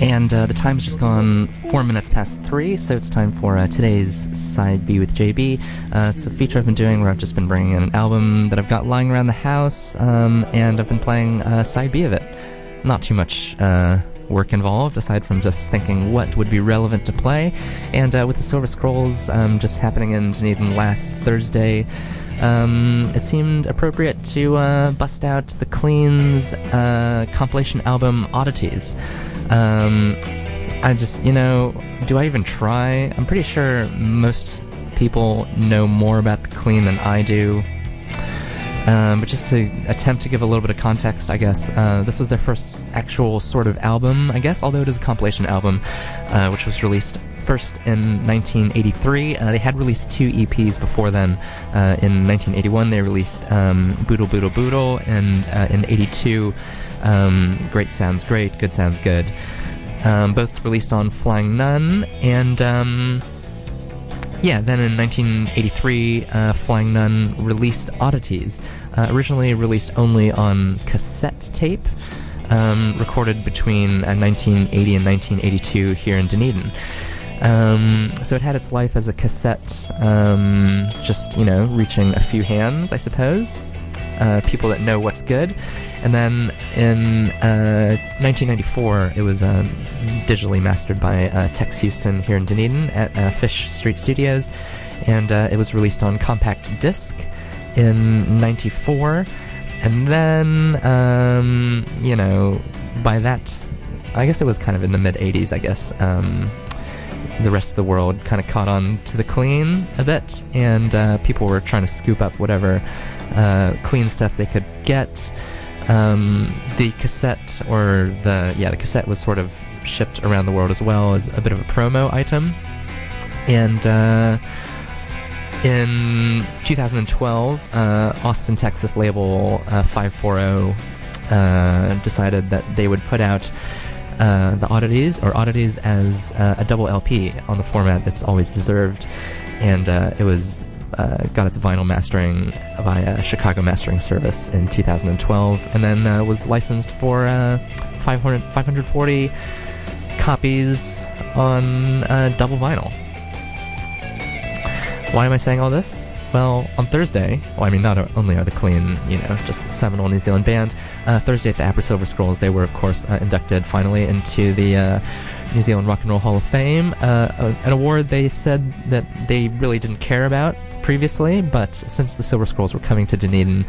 And the time's just gone 3:04, so it's time for today's Side B with JB. It's a feature I've been doing where I've just been bringing in an album that I've got lying around the house, and I've been playing Side B of it. Not too much work involved, aside from just thinking what would be relevant to play. And with the Silver Scrolls just happening in Dunedin last Thursday, it seemed appropriate to bust out The Clean's compilation album, Oddities. I just, you know, do I even try? I'm pretty sure most people know more about The Clean than I do. But just to attempt to give a little bit of context, I guess, this was their first actual sort of album, I guess, although it is a compilation album, which was released first in 1983. They had released 2 EPs before then. In 1981, they released Boodle Boodle Boodle, and in 82, Great Sounds Great, Good Sounds Good. Both released on Flying Nun, and... yeah, then in 1983, Flying Nun released Oddities, originally released only on cassette tape, recorded between 1980 and 1982 here in Dunedin. So it had its life as a cassette, just, you know, reaching a few hands, I suppose, people that know what's good. And then in 1994, it was digitally mastered by Tex Houston here in Dunedin at Fish Street Studios, and it was released on compact disc in 94. And then, you know, by that, I guess it was kind of in the mid-'80s, I guess, the rest of the world kind of caught on to The Clean a bit, and people were trying to scoop up whatever Clean stuff they could get. The cassette, or the cassette was sort of shipped around the world as well as a bit of a promo item. And in 2012, Austin, Texas label 540 decided that they would put out the Oddities as a double LP on the format that's always deserved, and it was got its vinyl mastering by Chicago Mastering Service in 2012, and then was licensed for 540 copies on double vinyl. Why am I saying all this? Well, on Thursday, not only are The Clean, you know, just a seminal New Zealand band, Thursday at the APRA Silver Scrolls, they were, of course, inducted finally into the New Zealand Rock and Roll Hall of Fame, an award they said that they really didn't care about previously, but since the Silver Scrolls were coming to Dunedin,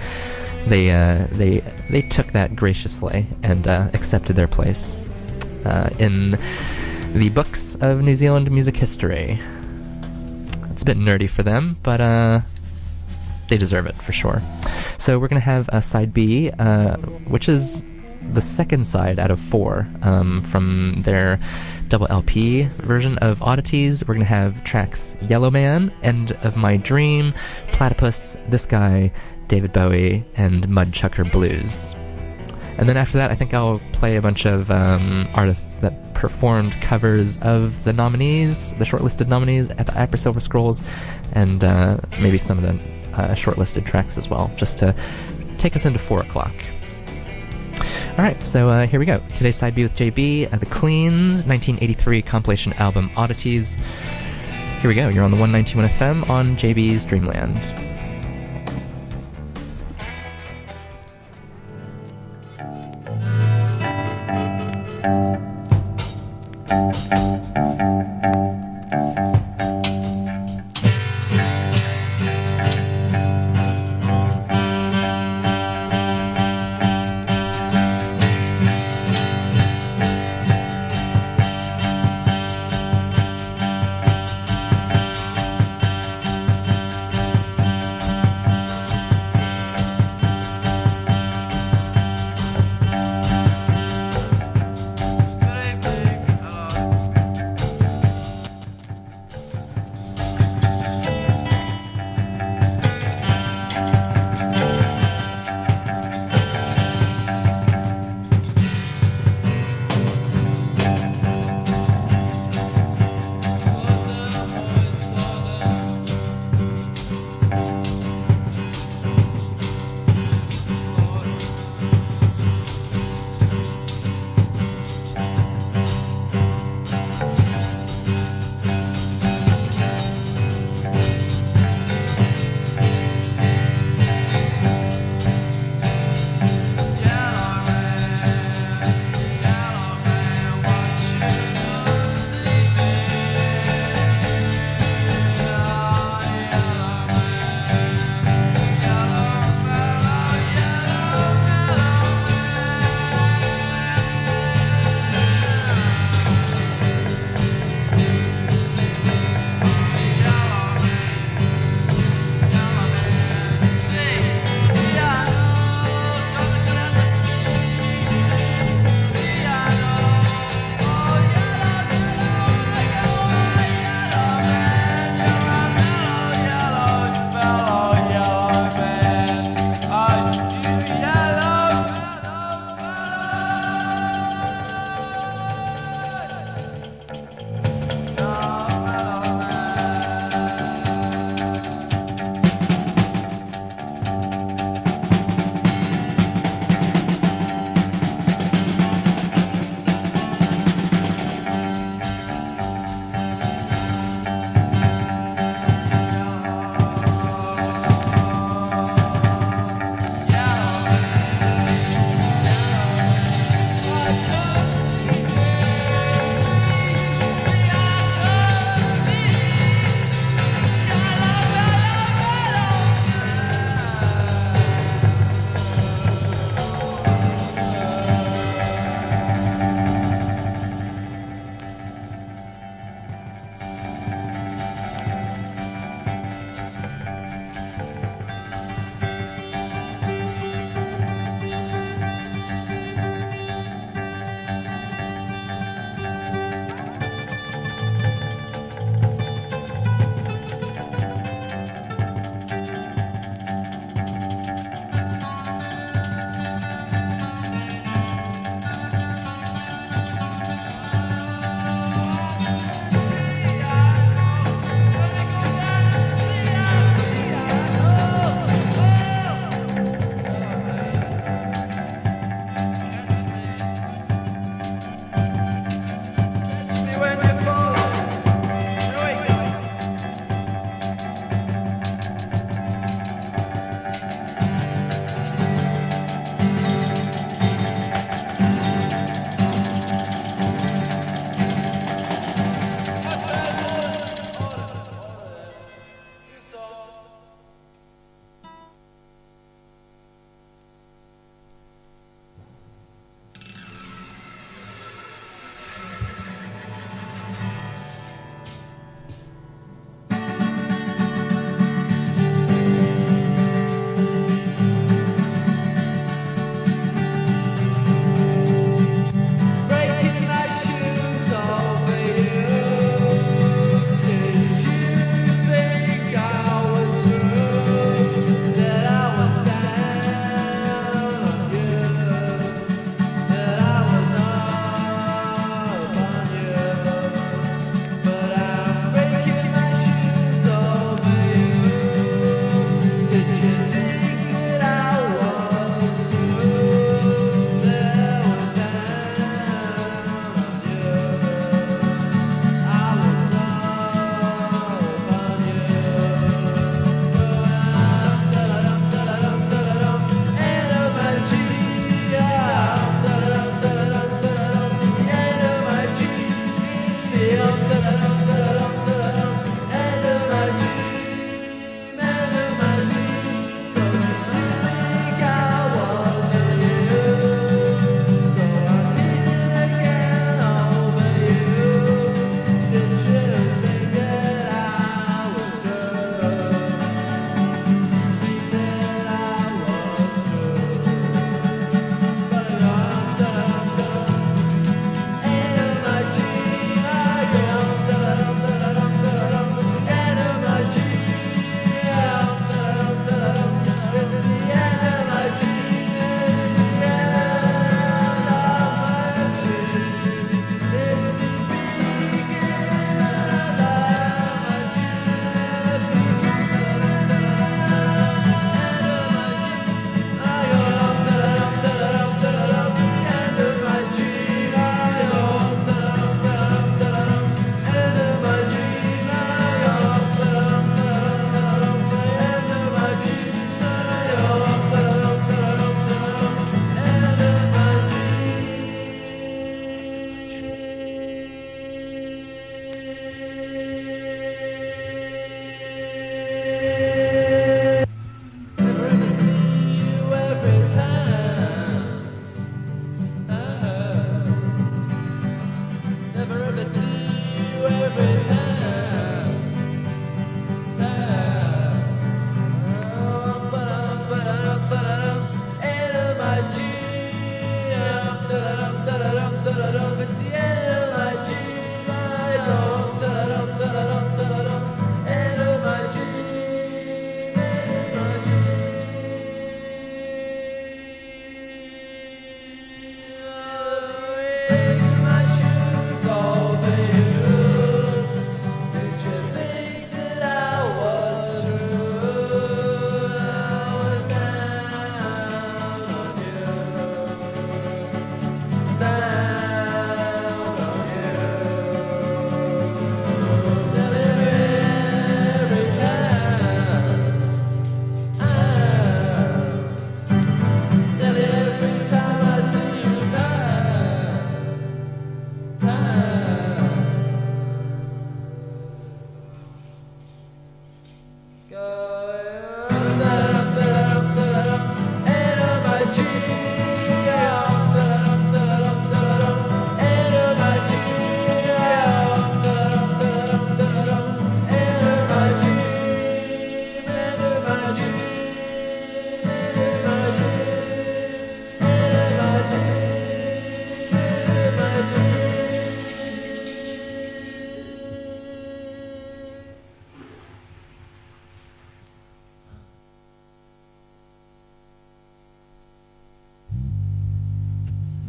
they took that graciously and accepted their place in the books of New Zealand music history. It's a bit nerdy for them, but they deserve it for sure. So we're going to have a Side B, which is the second side out of 4 from their double LP version of Oddities. We're going to have tracks Yellow Man, End of My Dream, Platypus, This Guy, David Bowie, and Mudchucker Blues. And then after that, I think I'll play a bunch of artists that performed covers of the nominees, the shortlisted nominees at the APRA Silver Scrolls, and maybe some of the shortlisted tracks as well, just to take us into 4 o'clock. All right, so here we go. Today's Side B with JB, The Clean's 1983 compilation album Oddities. Here we go. You're on the 192.1 FM on JB's Dreamland.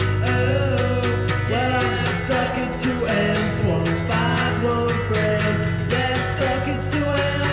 Stuck it to and one, 5, 1 friend. Let's stuck it to and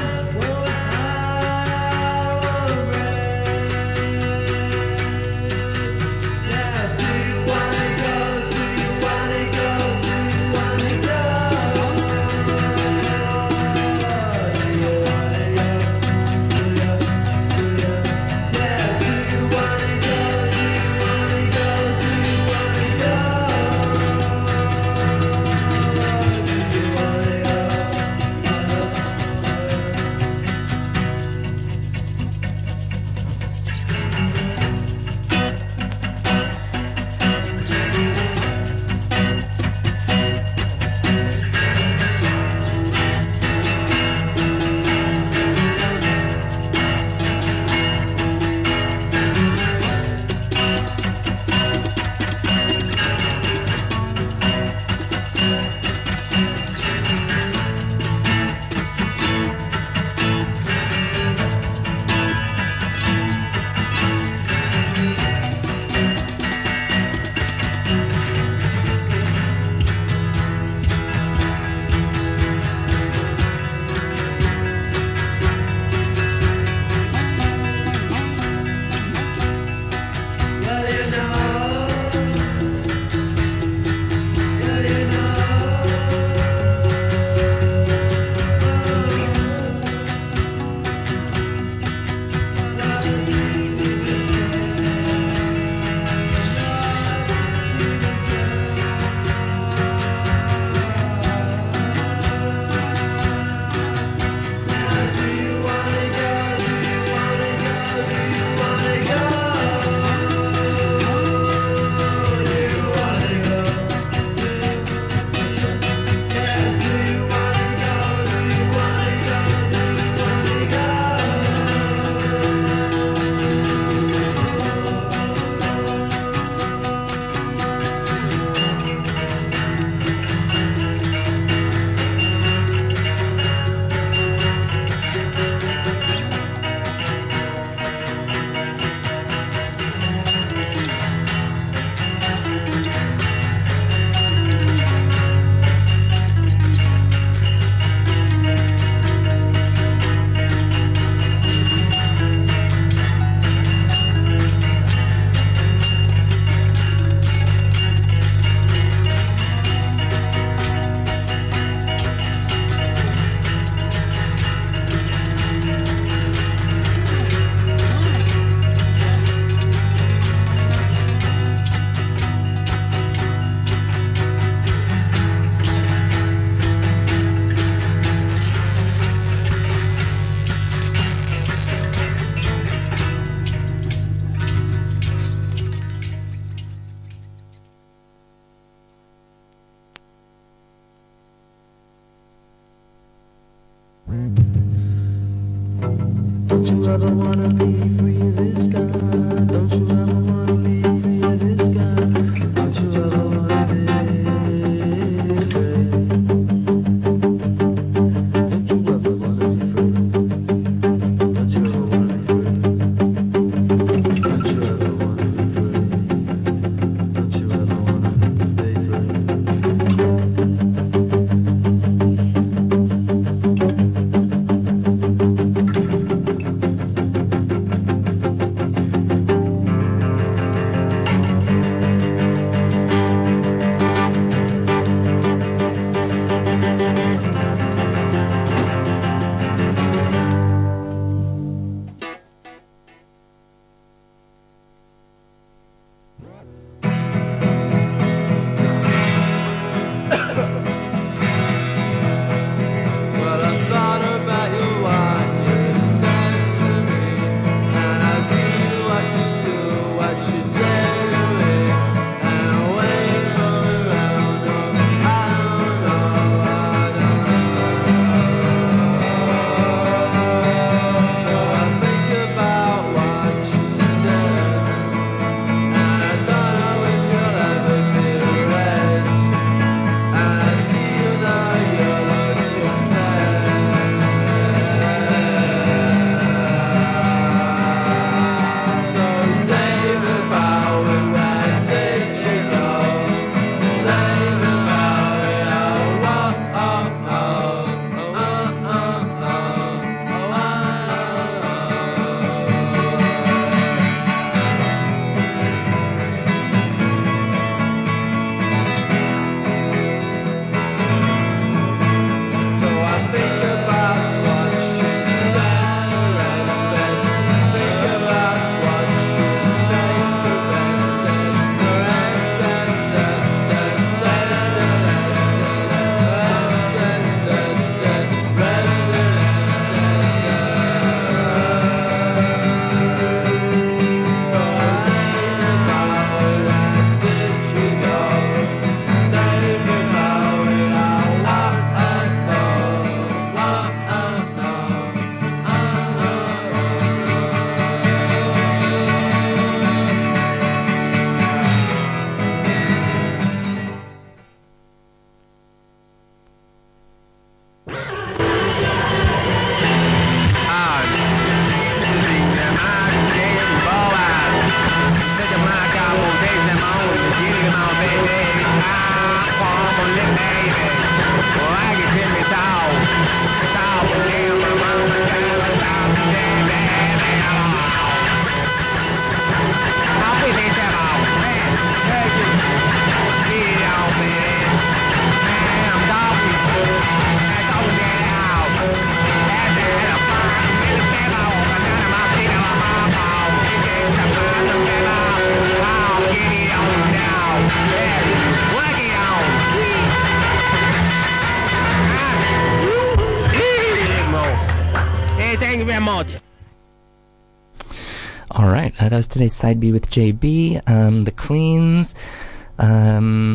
That was today's Side B with JB, The Clean's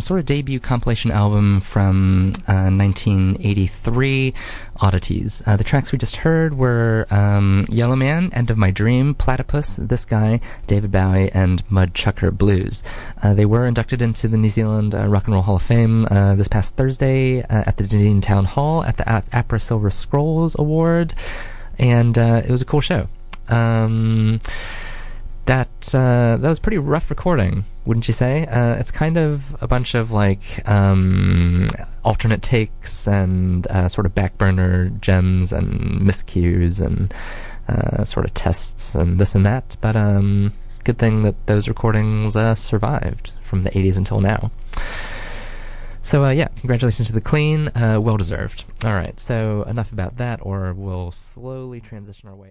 sort of debut compilation album from 1983, Oddities. The tracks we just heard were Yellow Man, End of My Dream, Platypus, This Guy, David Bowie, and Mudchucker Blues. They were inducted into the New Zealand Rock and Roll Hall of Fame this past Thursday at the Dunedin Town Hall at the APRA Silver Scrolls Award, and it was a cool show. That was pretty rough recording, wouldn't you say? It's kind of a bunch of like alternate takes and sort of backburner gems and miscues and sort of tests and this and that. But good thing that those recordings survived from the 80s until now. So yeah, congratulations to The Clean, well deserved. All right, so enough about that, or we'll slowly transition our way out.